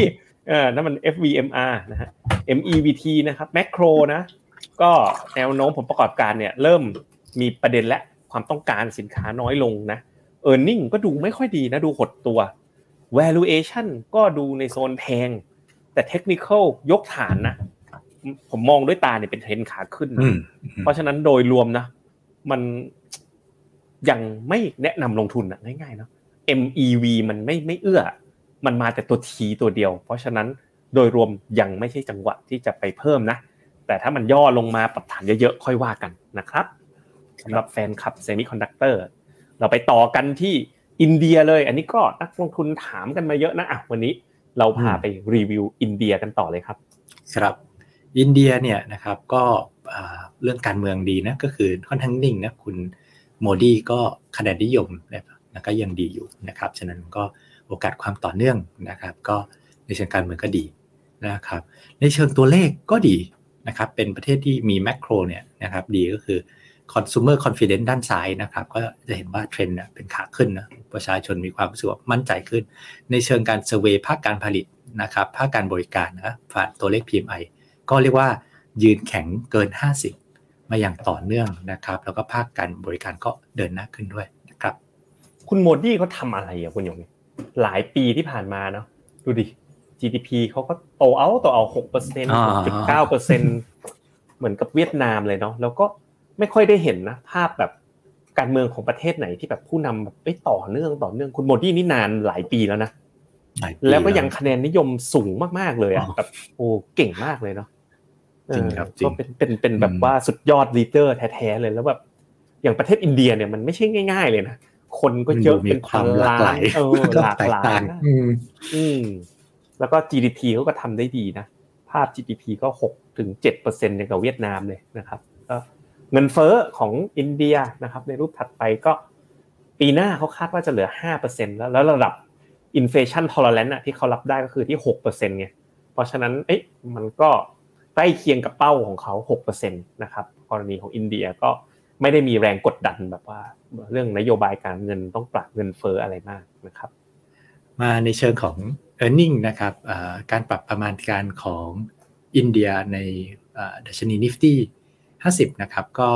เอ่อนั่นมัน เอฟ วี เอ็ม อาร์ นะฮะ เอ็ม อี วี ที นะครับแมคโครนะก็แนวโน้มผลประกอบการเนี่ยเริ่มมีประเด็นและความต้องการสินค้าน้อยลงนะ earning ก็ดูไม่ค่อยดีนะดูหดตัว valuation ก็ดูในโซนแพงแต่ technical ยกฐานนะผมมองด้วยตาเนี่ยเป็นเทรนขาขึ้นนะเพราะฉะนั้นโดยรวมนะมันยังไม่แนะนำลงทุนอ่ะง่ายๆเนาะ เอ็ม อี วี มันไม่ไม่เอื้อมันมาแต่ตัว T ตัวเดียวเพราะฉะนั้นโดยรวมยังไม่ใช่จังหวะที่จะไปเพิ่มนะแต่ถ้ามันย่อลงมาปรับฐานเยอะๆค่อยว่ากันนะครับสำหรับแฟนคลับ Semiconductor เราไปต่อกันที่อินเดียเลยอันนี้ก็นักลงทุนถามกันมาเยอะนะอ่ะวันนี้เราพาไปรีวิวอินเดียกันต่อเลยครับครับอินเดียเนี่ยนะครับก็เรื่องการเมืองดีนะก็คือค่อนข้างนิ่งนะคุณโมดีก็คะแนนนิยมนะก็ยังดีอยู่นะครับฉะนั้นก็โอกาสความต่อเนื่องนะครับก็ในเชิงการเมืองก็ดีนะครับในเชิงตัวเลขก็ดีนะครับเป็นประเทศที่มีแมคโครเนี่ยนะครับดีก็คือ consumer confidence ด้านซ้ายนะครับก็จะเห็นว่าเทรนด์เป็นขาขึ้นนะประชาชนมีความรู้สึกว่ามั่นใจขึ้นในเชิงการเซอร์เวย์ภาคการผลิตนะครับภาคการบริการนะผ่านตัวเลข พี เอ็ม ไอ ก็เรียกว่ายืนแข็งเกินห้าสิบมาอย่างต่อเนื่องนะครับแล้วก็ภาคการบริการก็เดินหน้าขึ้นด้วยนะครับคุณโมดี้เขาทำอะไรอ่ะคุณหยงหลายปีที่ผ่านมาเนาะดูดิ จี ดี พี เขาก็โตเอาโตเอา หกเปอร์เซ็นต์ หกจุดเก้าเปอร์เซ็นต์ เหมือนกับเวียดนามเลยเนาะแล้วก็ ไม่ค่อยได้เห็นนะภาพแบบการเมืองของประเทศไหนที่แบบผู้นำแบบไปต่อเนื่องต่อเนื่องคุณโมดี้นี่นานหลายปีแล้วนะแล้วก็ยังคะแนนนิยมสูงมากๆเลยอ่ะแบบโอ้เก่งมากเลยเนาะจริงครับจริงก็เป็นเป็นเป็นแบบว่าสุดยอดลีดเดอร์แท้ๆเลยแล้วแบบอย่างประเทศอินเดียเนี่ยมันไม่ใช่ง่ายๆเลยนะคนก็เยอะเป็นพันล้านเออหลากหลายอืมอืมแล้วก็ จี ดี พี เค้าก็ทำได้ดีนะภาพ จี ดี พี ก็ หกถึงเจ็ดเปอร์เซ็นต์ อย่างกับเวียดนามเลยนะครับก็เงินเฟ้อของอินเดียนะครับในรูปถัดไปก็ปีหน้าเขาคาดว่าจะเหลือ ห้าเปอร์เซ็นต์ แล้วแล้วระดับ inflation tolerance อ่ะที่เขารับได้ก็คือที่ หกเปอร์เซ็นต์ ไงเพราะฉะนั้นเอ๊ะมันก็ใกล้เคียงกับเป้าของเขา หกเปอร์เซ็นต์ นะครับกรณีของอินเดียก็ไม่ได้มีแรงกดดันแบบว่าเรื่องนโยบายการเงินต้องปรับเงินเฟ้ออะไรมากนะครับมาในเชิงของ earning นะครับการปรับประมาณการของอินเดียในดัชนี Niftyห้าสิบนะครับก็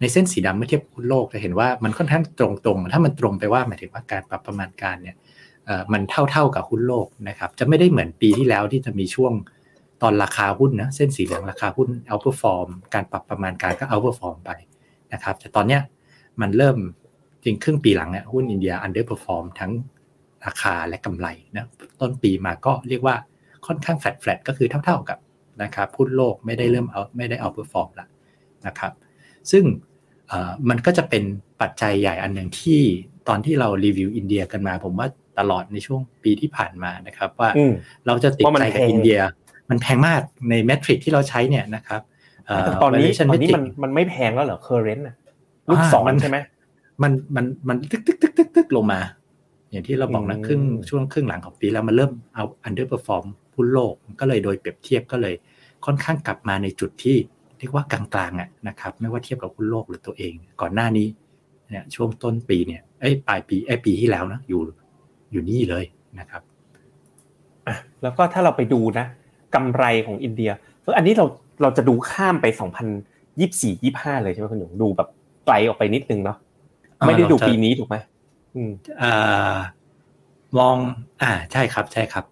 ในเส้นสีดำเมื่อเทียบกับโลกจะเห็นว่ามันค่อนข้างตรงๆถ้ามันตรงไปว่าหมายถึงว่าการปรับประมาณการเนี่ยมันเท่าๆกับหุ้นโลกนะครับจะไม่ได้เหมือนปีที่แล้วที่จะมีช่วงตอนราคาหุ้นนะเส้นสีเหลืองราคาหุ้นเอาท์เพอร์ฟอร์มการปรับประมาณการก็เอาท์เพอร์ฟอร์มไปนะครับแต่ตอนเนี้ยมันเริ่มจริงครึ่งปีหลังเนี่ยหุ้นอินเดียอันเดอร์เพอร์ฟอร์มทั้งราคาและกำไรนะต้นปีมาก็เรียกว่าค่อนข้างแฟลตๆก็คือเท่าๆกับนะครับหุ้นโลกไม่ได้เริ่มเอาไม่ได้เอาเพอร์ฟอร์มละนะครับซึ่งมันก็จะเป็นปัจจัยใหญ่อันหนึ่งที่ตอนที่เรารีวิวอินเดียกันมาผมว่าตลอดในช่วงปีที่ผ่านมานะครับว่าเราจะติดใจกับอินเดียมันแพงมากในเมทริกที่เราใช้เนี่ยนะครับตอนนี้ตอนนี้มันมันไม่แพงแล้วเหรอ current น่ะลูกศรใช่ไหมมันมันมันตึ๊กตึ๊กตึ๊กตึ๊กตึ๊กลงมาอย่างที่เราบอกนะครึ่งช่วงครึ่งหลังของปีแล้วมันเริ่มเอาอันเดอร์เพอร์ฟอร์มหุ้นโลกก็เลยโดยเปรียบเทียบก็เลยค่อนข้างกลับมาในจุดที่เรียกว่ากลางๆอ่ะนะครับไม่ว่าเทียบกับหุ้นโลกหรือตัวเองก่อนหน้านี้เนี่ยช่วงต้นปีเนี่ยไอ้ปลายปีไอ้ปีที่แล้วนะอยู่อยู่นี่เลยนะครับอ่ะแล้วก็ถ้าเราไปดูนะกำไรของอินเดียเอออันนี้เราเราจะดูข้ามไปสองพันยี่สิบสี่ ยี่สิบห้าเลยใช่ไหมคุณหยงดูแบบไกลออกไปนิดนึงเนาะไม่ได้ดูปีนี้ถูกไหมอืมอ่ามองอ่าใช่ครับใช่ครับ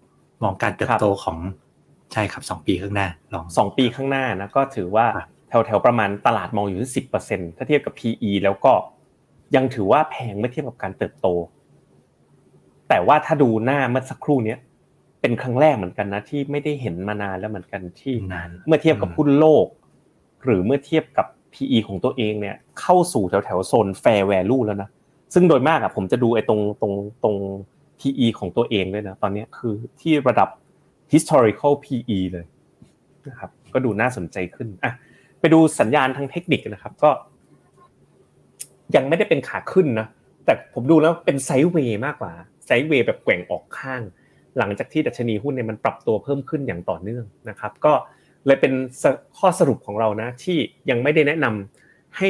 มองการเติบโตของใช่ครับสองปีข้างหน้าลองสองปีข้างหน้านะก็ถือว่าแถวๆประมาณตลาดมองอยู่ที่ สิบเปอร์เซ็นต์ ถ้าเทียบกับ พี อี แล้วก็ยังถือว่าแพงเมื่อเทียบกับการเติบโตแต่ว่าถ้าดูหน้าเมื่อสักครู่เนี้ยเป็นครั้งแรกเหมือนกันนะที่ไม่ได้เห็นมานานแล้วเหมือนกันที่เมื่อเทียบกับหุ้นโลกหรือเมื่อเทียบกับ พี อี ของตัวเองเนี่ยเข้าสู่แถวๆโซน Fair Value แล้วนะซึ่งโดยมากอ่ะผมจะดูไอ้ตรงตรงตรงพี อี ของตัวเองด้วยนะตอนนี้คือที่ระดับ historical พี อี เลยนะครับก็ดูน่าสนใจขึ้นอ่ะไปดูสัญญาณทางเทคนิคนะครับก็ยังไม่ได้เป็นขาขึ้นนะแต่ผมดูแล้วเป็นไซด์เวย์มากกว่าไซด์เวย์แบบแกว่งออกข้างหลังจากที่ดัชนีหุ้นเนี่ยมันปรับตัวเพิ่มขึ้นอย่างต่อเนื่องนะครับก็เลยเป็นข้อสรุปของเรานะที่ยังไม่ได้แนะนำให้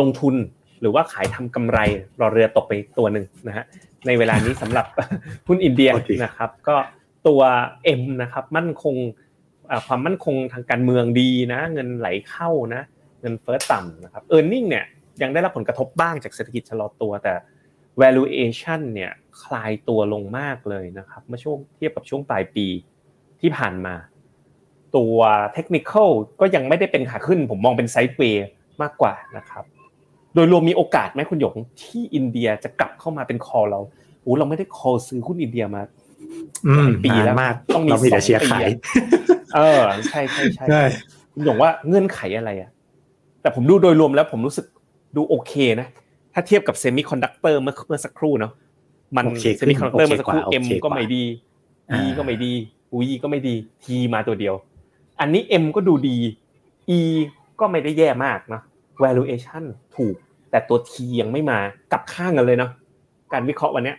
ลงทุนหรือว่าขายทำกำไรรอเรือตกไปตัวนึงนะฮะในเวลานี้สำหรับหุ้นอินเดียนะครับก็ตัว M นะครับมั่นคงความมั่นคงทางการเมืองดีนะเงินไหลเข้านะเงินเฟ้อต่ำนะครับ earning เนี่ยยังได้รับผลกระทบบ้างจากเศรษฐกิจชะลอตัวแต่ valuation เนี่ยคลายตัวลงมากเลยนะครับเมื่อช่วงเทียบกับช่วงปลายปีที่ผ่านมาตัว technical ก็ยังไม่ได้เป็นขาขึ้นผมมองเป็นไซด์เวย์มากกว่านะครับโดยรวมมีโอกาสไหมคุณหยงที่อินเดียจะกลับเข้ามาเป็นคอลเราโอ้เราไม่ได้คอลซื้อหุ้นอินเดียมาหลายปีแล้วต้องมีแต่เชียร์ขายเออใช่ๆๆคุณหยงว่าเงื่อนไขอะไรอ่ะแต่ผมดูโดยรวมแล้วผมรู้สึกดูโอเคนะถ้าเทียบกับเซมิคอนดักเตอร์เมื่อเมื่อสักครู่เนาะมันเซมิคอนดักเตอร์เมื่อสักครู่ M ก็ไม่ดี E ก็ไม่ดี ยู จี ไอ ก็ไม่ดี T มาตัวเดียวอันนี้ M ก็ดูดี E ก็ไม่ได้แย่มากนะvaluation ถูกแต่ตัว T ยังไม่มากลับข้างกันเลยเนาะการวิเคราะห์วันนี้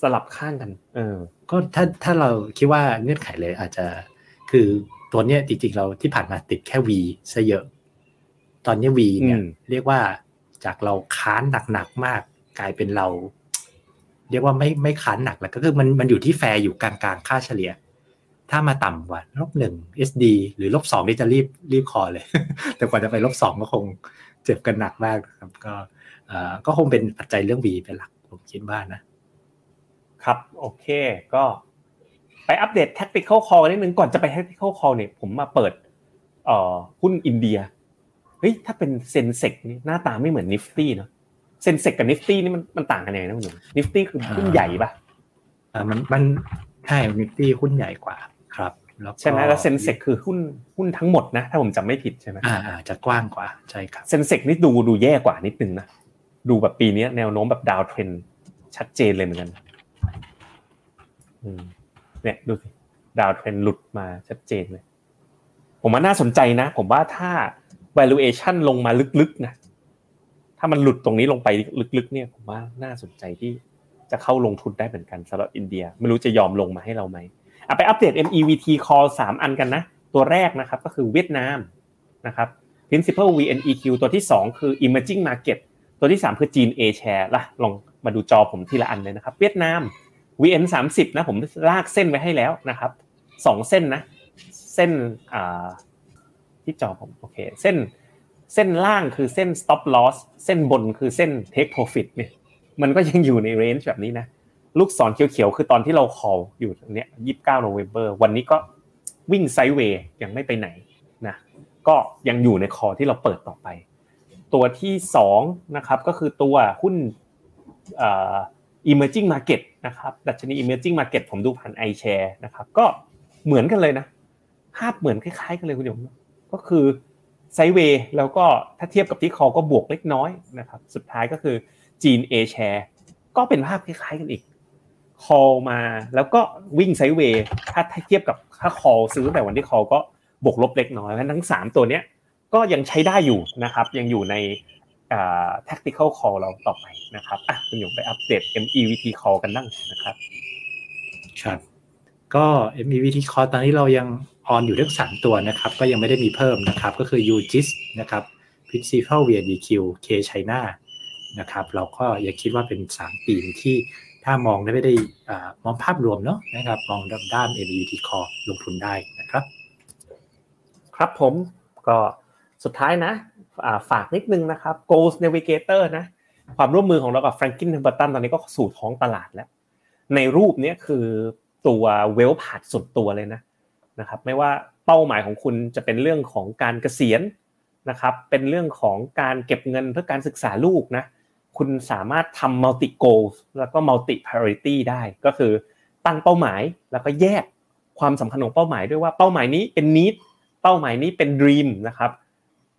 สลับข้างกันเออก็ถ้าถ้าเราคิดว่าเงื่อนไขเลยอาจจะคือตัวเนี้ยจริงๆเราที่ผ่านมาติดแค่ V ซะเยอะตอนนี้ V เนี่ยเรียกว่าจากเราค้านหนักๆมากกลายเป็นเราเรียกว่าไม่ไม่ค้านหนักแล้วก็คือมันมันอยู่ที่แฟร์อยู่กลางๆค่าเฉลี่ยถ้ามาต่ำกว่า ลบหนึ่ง เอส ดี หรือ ลบสอง นี่จะรีบรีบคอเลยแต่กว่าจะไป ลบสอง ก็คงเจ็บกันหนักมากครับก็เอ่อก็คงเป็นปัจจัยเรื่อง V เป็นหลักผมคิดว่านะครับโอเคก็ไปอัปเดต Tactical Call นิดนึงก่อนจะไป Tactical Call เนี่ยผมมาเปิดเอ่อหุ้นอินเดีย ฮ้ยถ้าเป็นเซ็นเซกนี่หน้าตาไม่เหมือนนิฟตี้เนาะเซ็นเซกกับนิฟตี้นี่มันมันต่างกันยังไงนะคุณหนุ่มนิฟตี้คือหุ้นใหญ่ป่ะอ่ามันมันใช่นิฟตี้หุ้นใหญ่กว่าครับแล้วใช่มั้ยแล้วเซ็นเซกคือหุ้นหุ้นทั้งหมดนะถ้าผมจำไม่ผิดใช่มั้ยอ่าๆจะกว้างกว่าใช่ครับเซ็นเซกนี่ดูดูแย่กว่านิดนึงนะดูแบบปีนี้แนวโน้มแบบดาวเทรนชัดเจนเลยเหมือนกันอืมเนี่ยดูสิดาวเทรนหลุดมาชัดเจนเลยผมว่าน่าสนใจนะผมว่าถ้า valuation ลงมาลึกๆนะถ้ามันหลุดตรงนี้ลงไปลึกๆเนี่ยผมว่าน่าสนใจที่จะเข้าลงทุนได้เหมือนกันสำหรับอินเดียไม่รู้จะยอมลงมาให้เราไหมอ่ะไปอัปเดต เอ็ม อี วี ที Core สามอันกันนะตัวแรกนะครับก็คือเวียดนามนะครับ Principal วี เอ็น อี คิว ตัวที่สองคือ Emerging Market ตัวที่สามคือจีน A-Share ล่ะลองมาดูจอผมทีละอันเลยนะครับเวียดนาม วี เอ็น สามสิบ นะผมลากเส้นไว้ให้แล้วนะครับสองเส้นนะเส้นอ่าที่จอผมโอเคเส้นเส้นล่างคือเส้น stop loss เส้นบนคือเส้น take profit เนี่ยมันก็ยังอยู่ในเรนจ์แบบนี้นะลูกศรเขียวๆคือตอนที่เรา call อยู่ตรงเนี้ยยี่สิบเก้า โนเวมเบอร์วันนี้ก็วิ่งไซด์เวย์ยังไม่ไปไหนนะก็ยังอยู่ใน call ที่เราเปิดต่อไปตัวที่สองนะครับก็คือตัวหุ้นเอ่อ emerging market นะครับดัชนี emerging market ผมดูผ่าน iShare นะครับก็เหมือนกันเลยนะภาพเหมือนคล้ายๆกันเลยคุณผู้ชมก็คือไซด์เวย์แล้วก็ถ้าเทียบกับที่คอก็บวกเล็กน้อยนะครับสุดท้ายก็คือจีน A-Share ก็เป็นภาพคล้ายๆกันอีกคอมาแล้วก็วิ่งไซด์เวย์ถ้าเทียบกับถ้าคอซื้อแต่วันที่คอก็บวกลบเล็กน้อยเพราะทั้งสามตัวเนี้ยก็ยังใช้ได้อยู่นะครับยังอยู่ในอ่า tactical call เราต่อไปนะครับอ่ะคุณหยงไปอัปเดต เอ็ม อี วี ที call กันบ้างนะครับครับก็ เอ็ม อี วี ที call ตอนนี้เรายังออนอยู่เลขสามตัวนะครับก็ยังไม่ได้มีเพิ่มนะครับก็คือ ยู จี ไอ เอส นะครับ Principal วี เอ็น อี คิว K China นะครับเราก็อย่าคิดว่าเป็นสามทีมที่ถ้ามองได้ไม่ได้อ่ามองภาพรวมเนาะนะครับมองด้าน เอ็ม อี วี ที Core ลงทุนได้นะครับครับผมก็สุดท้ายนะอ่าฝากนิดนึงนะครับ Goals Navigator นะความร่วมมือของเรากับ Franklin Templeton ตอนนี้ก็สู่ท้องตลาดแล้วในรูปเนี้ยคือตัว Wealth Path สุดตัวเลยนะนะครับไม่ว่าเป้าหมายของคุณจะเป็นเรื่องของการเกษียณนะครับเป็นเรื่องของการเก็บเงินเพื่อการศึกษาลูกนะคุณสามารถทำ multi goals แล้วก็ multi priority ได้ก็คือตั้งเป้าหมายแล้วก็แยกความสำคัญของเป้าหมายด้วยว่าเป้าหมายนี้เป็น need เป้าหมายนี้เป็น dream นะครับ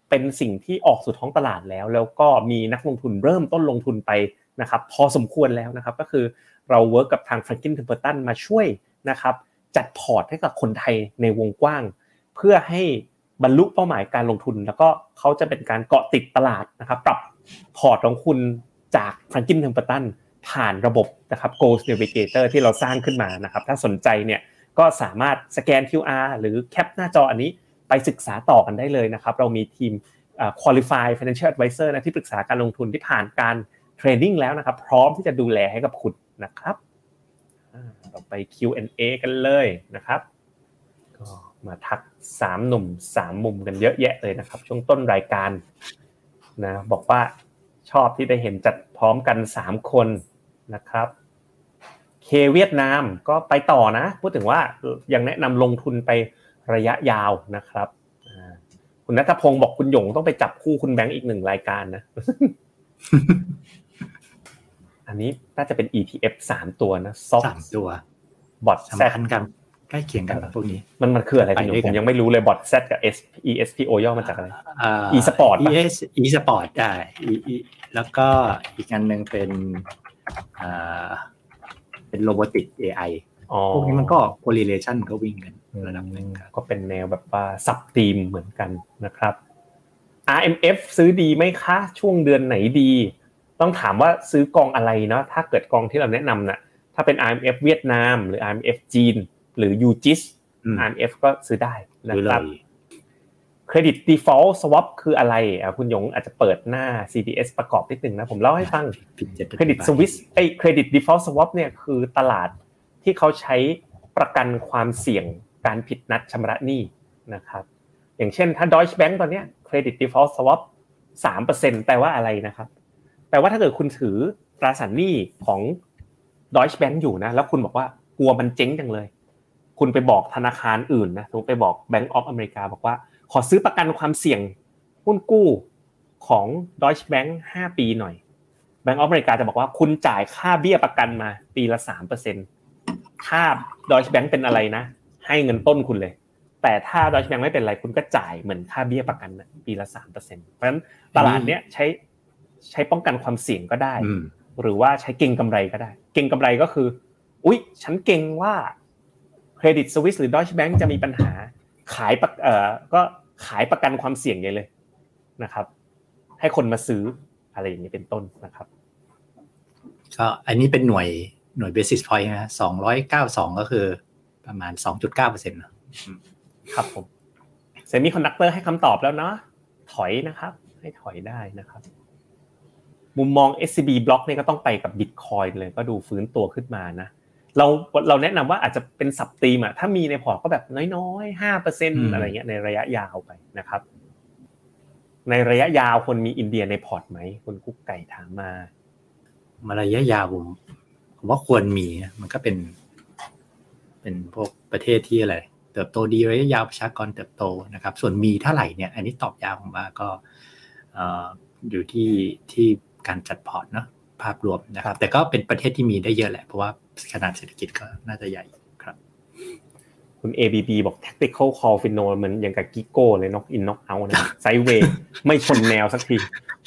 เป็นสิ่งที่ออกสู่ท้องตลาดแล้วแล้วก็มีนักลงทุนเริ่มต้นลงทุนไปนะครับพอสมควรแล้วนะครับก็คือเรา work กับทาง Franklin Templeton มาช่วยนะครับจัดพอร์ตให้กับคนไทยในวงกว้างเพื่อให้บรรลุเป้าหมายการลงทุนแล้วก็เขาจะเป็นการเกาะติดตลาดนะครับปรับพอร์ตของคุณจาก Franklin Templeton ผ่านระบบนะครับ Goals Navigator ที่เราสร้างขึ้นมานะครับถ้าสนใจเนี่ยก็สามารถสแกน คิว อาร์ หรือแคปหน้าจออันนี้ไปศึกษาต่อกันได้เลยนะครับเรามีทีมเอ่อ Qualified Financial Advisor นะที่ปรึกษาการลงทุนที่ผ่านการเทรนนิ่งแล้วนะครับพร้อมที่จะดูแลให้กับคุณนะครับเราไป คิว แอนด์ เอ กันเลยนะครับก็มาทักสามหนุ่มสามมุมกันเยอะแยะเลยนะครับช่วงต้นรายการนะบอกว่าชอบที่ได้เห็นจัดพร้อมกันสามคนนะครับเคเวียดนามก็ไปต่อนะพูดถึงว่ายังแนะนำลงทุนไประยะยาวนะครับคุณณัฐพงศ์บอกคุณหยงต้องไปจับคู่คุณแบงค์อีกหนึ่งรายการนะ อันนี้น่าจะเป็น อี ที เอฟ สามตัวนะซอกตัวบอทแซดกันใกล้เคียงกันพวกนี้มันมันคืออะไรกันผมยังไม่รู้เลยบอทแซดกับ S E S P O ย่อมาจากอะไร E Sport E S E Sport ได้ E แล้วก็อีกอันนึงเป็นอ่าเป็น Robotic เอ ไอ พวกนี้มันก็ correlation ก็วิ่งกันระดับนึงก็เป็นแนวแบบว่าซับทีมเหมือนกันนะครับ อาร์ เอ็ม เอฟ ซื้อดีมั้ยคะช่วงเดือนไหนดีต้องถามว่าซื้อกองอะไรเนาะถ้าเกิดกองที่เราแนะนำน่ะถ้าเป็น อาร์ เอ็ม เอฟ เวียดนามหรือ อาร์ เอ็ม เอฟ จีนหรือ ยู จี ไอ เอส อาร์ เอ็ม เอฟ ก็ซื้อได้นะครับ Credit Default Swap คืออะไรอ่ะคุณหยงอาจจะเปิดหน้า ซี ดี เอส ประกอบนิดนึงนะผมเล่าให้ฟัง Credit Suisse ไอ้ Credit Default Swap เนี่ยคือตลาดที่เขาใช้ประกันความเสี่ยงการผิดนัดชำระหนี้นะครับอย่างเช่นถ้า Deutsche Bank ตอนเนี้ย Credit Default Swap สามเปอร์เซ็นต์ แปลว่าอะไรนะครับแปลว่าถ้าเกิดคุณถือตราสารหนี้ของ Deutsche Bank อยู่นะแล้วคุณบอกว่ากลัวมันเจ๊งจังเลยคุณไปบอกธนาคารอื่นนะสมมุติไปบอก Bank of America บอกว่าขอซื้อประกันความเสี่ยง หุ้นกู้ของ Deutsche Bank ห้าปีหน่อย Bank of America จะบอกว่าคุณจ่ายค่าเบี้ยประกันมาปีละ สามเปอร์เซ็นต์ ถ้า Deutsche Bank เป็นอะไรนะให้เงินต้นคุณเลยแต่ถ้า Deutsche Bank ไม่เป็นไรคุณก็จ่ายเหมือนค่าเบี้ยประกันนะปีละ สามเปอร์เซ็นต์ เพราะฉะนั้นตลาดเนี้ยใช้ใช้ป้องกันความเสี่ยงก็ได้หรือว่าใช้เก็งกำไรก็ได้เก็งกำไรก็คืออุ๊ยฉันเก็งว่า Credit Suisse หรือ Deutsche Bank จะมีปัญหาขายเอ่อก็ขายประกันความเสี่ยงใหญ่เลยนะครับให้คนมาซื้ออะไรอย่างนี้เป็นต้นนะครับก็อันนี้เป็นหน่วยหน่วย basis point นะสองร้อยเก้าสิบสองก็คือประมาณ สองจุดเก้าเปอร์เซ็นต์ นะครับผมเซมิคอนดักเตอร์ให้คำตอบแล้วเนาะถอยนะครับให้ถอยได้นะครับมุมมอง เอส ซี บี Block เนี่ยก็ต้องไปกับ Bitcoin เลยก็ดูฟื้นตัวขึ้นมานะเราเราแนะนำว่าอาจจะเป็นสับตีมอ่ะถ้ามีในพอร์ตก็แบบน้อยๆ ห้าเปอร์เซ็นต์ อะไรเงี้ยในระยะยาวไปนะครับในระยะยาวคนมีอินเดียในพอร์ตไหมคุณกุ๊กไก่ถามมามาระยะยาวผมผมว่าควรมีนะมันก็เป็นเป็นพวกประเทศที่อะไรเติบโตดีระยะยาวประชากรเติบโตนะครับส่วนมีเท่าไหร่เนี่ยอันนี้ตอบยาวผมว่าก็เอ่ออยู่ที่ที่การจัดพอร์ตเนาะภาพรวมนะครับแต่ก็เป็นประเทศที่มีได้เยอะแหละเพราะว่าขนาดเศรษฐกิจก็น่าจะใหญ่ครับคุณ เอ บี บี บอก Tactical Call Pheno เหมือนอย่างกับกิโก้เลย Knock in Knock out นะ Sideways ไม่ชนแนวสักที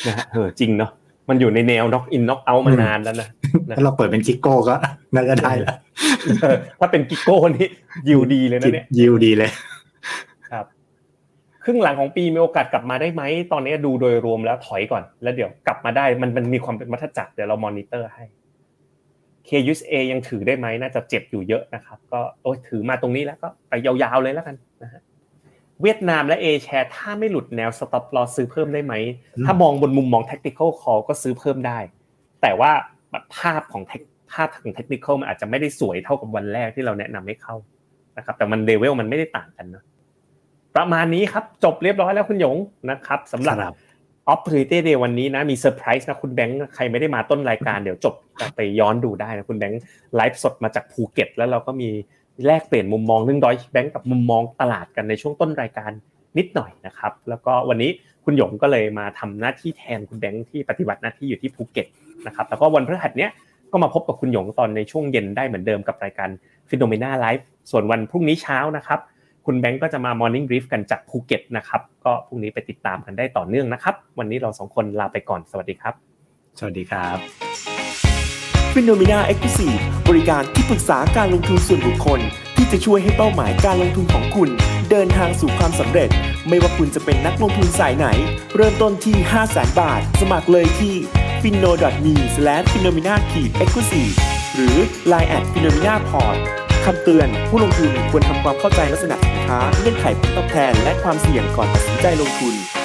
นะฮะเออจริงเนาะมันอยู่ในแนว Knock in Knock out มานานแล้วนะถ้าเราเปิดเป็นกิโก้ก็น่าจะได้ละถ้าเป็นกิโก้นี่ยิวดีเลยนะเนี่ยยิวดีเลยครับครึ่งหลังของปีมีโอกาสกลับมาได้ไหมตอนนี้ดูโดยรวมแล้วถอยก่อนแล้วเดี๋ยวกลับมาได้มันมันมีความเป็นวัฏจักรเดี๋ยวเรามอนิเตอร์ให้เค ยู เอส เอ ยังถือได้ไหมน่าจะเจ็บอยู่เยอะนะครับก็โอ้ยถือมาตรงนี้แล้วก็ไปยาวๆเลยแล้วกันนะฮะเวียดนามและ A-Share ถ้าไม่หลุดแนว Stop Loss ซื้อเพิ่มได้ไหมถ้ามองบนมุมมอง Tactical Call ก็ซื้อเพิ่มได้แต่ว่าภาพของภาพของ Tactical มันอาจจะไม่ได้สวยเท่ากับวันแรกที่เราแนะนำให้เข้านะครับแต่มันเลเวลมันไม่ได้ต่างกันนะประมาณนี้ครับจบเรียบร้อยแล้วคุณหยงนะครับสำหรับOpportunity Day วันนี้นะมีเซอร์ไพรส์นะคุณแบงค์ใครไม่ได้มาต้นรายการเดี๋ยวจบไปย้อนดูได้นะคุณแบงค์ไลฟ์สดมาจากภูเก็ตแล้วเราก็มีแลกเปลี่ยนมุมมองเรื่อง Deutsche Bank กับมุมมองตลาดกันในช่วงต้นรายการนิดหน่อยนะครับแล้วก็วันนี้คุณหยงก็เลยมาทำหน้าที่แทนคุณแบงค์ที่ปฏิบัติหน้าที่อยู่ที่ภูเก็ตนะครับแล้วก็วันพฤหัสเนี้ยก็มาพบกับคุณหยงตอนในช่วงเย็นได้เหมือนเดิมกับรายการ Phenomena Live ส่วนวันพรุ่งนี้เช้านะครับคุณแบงค์ก็จะมา Morning Brief กันจากภูเก็ตนะครับก็พรุ่งนี้ไปติดตามกันได้ต่อเนื่องนะครับวันนี้เราสองคนลาไปก่อนสวัสดีครับสวัสดีครับ Phenomena Exclusive บริการที่ปรึกษาการลงทุนส่วนบุคคลที่จะช่วยให้เป้าหมายการลงทุนของคุณเดินทางสู่ความสำเร็จไม่ว่าคุณจะเป็นนักลงทุนสายไหนเริ่มต้นที่ ห้าแสน บาทสมัครเลยที่ ฟินโน ดอท มี สแลช ฟีโนมีนา เอ็กซ์คลูซีฟ หรือ ไลน์ แอท ฟีโนมีนา พอร์ตคำเตือนผู้ลงทุนควรทำความเข้าใจลักษณะสินค้าเงื่อนไขผลตอบแทนและความเสี่ยงก่อนตัดสินใจลงทุน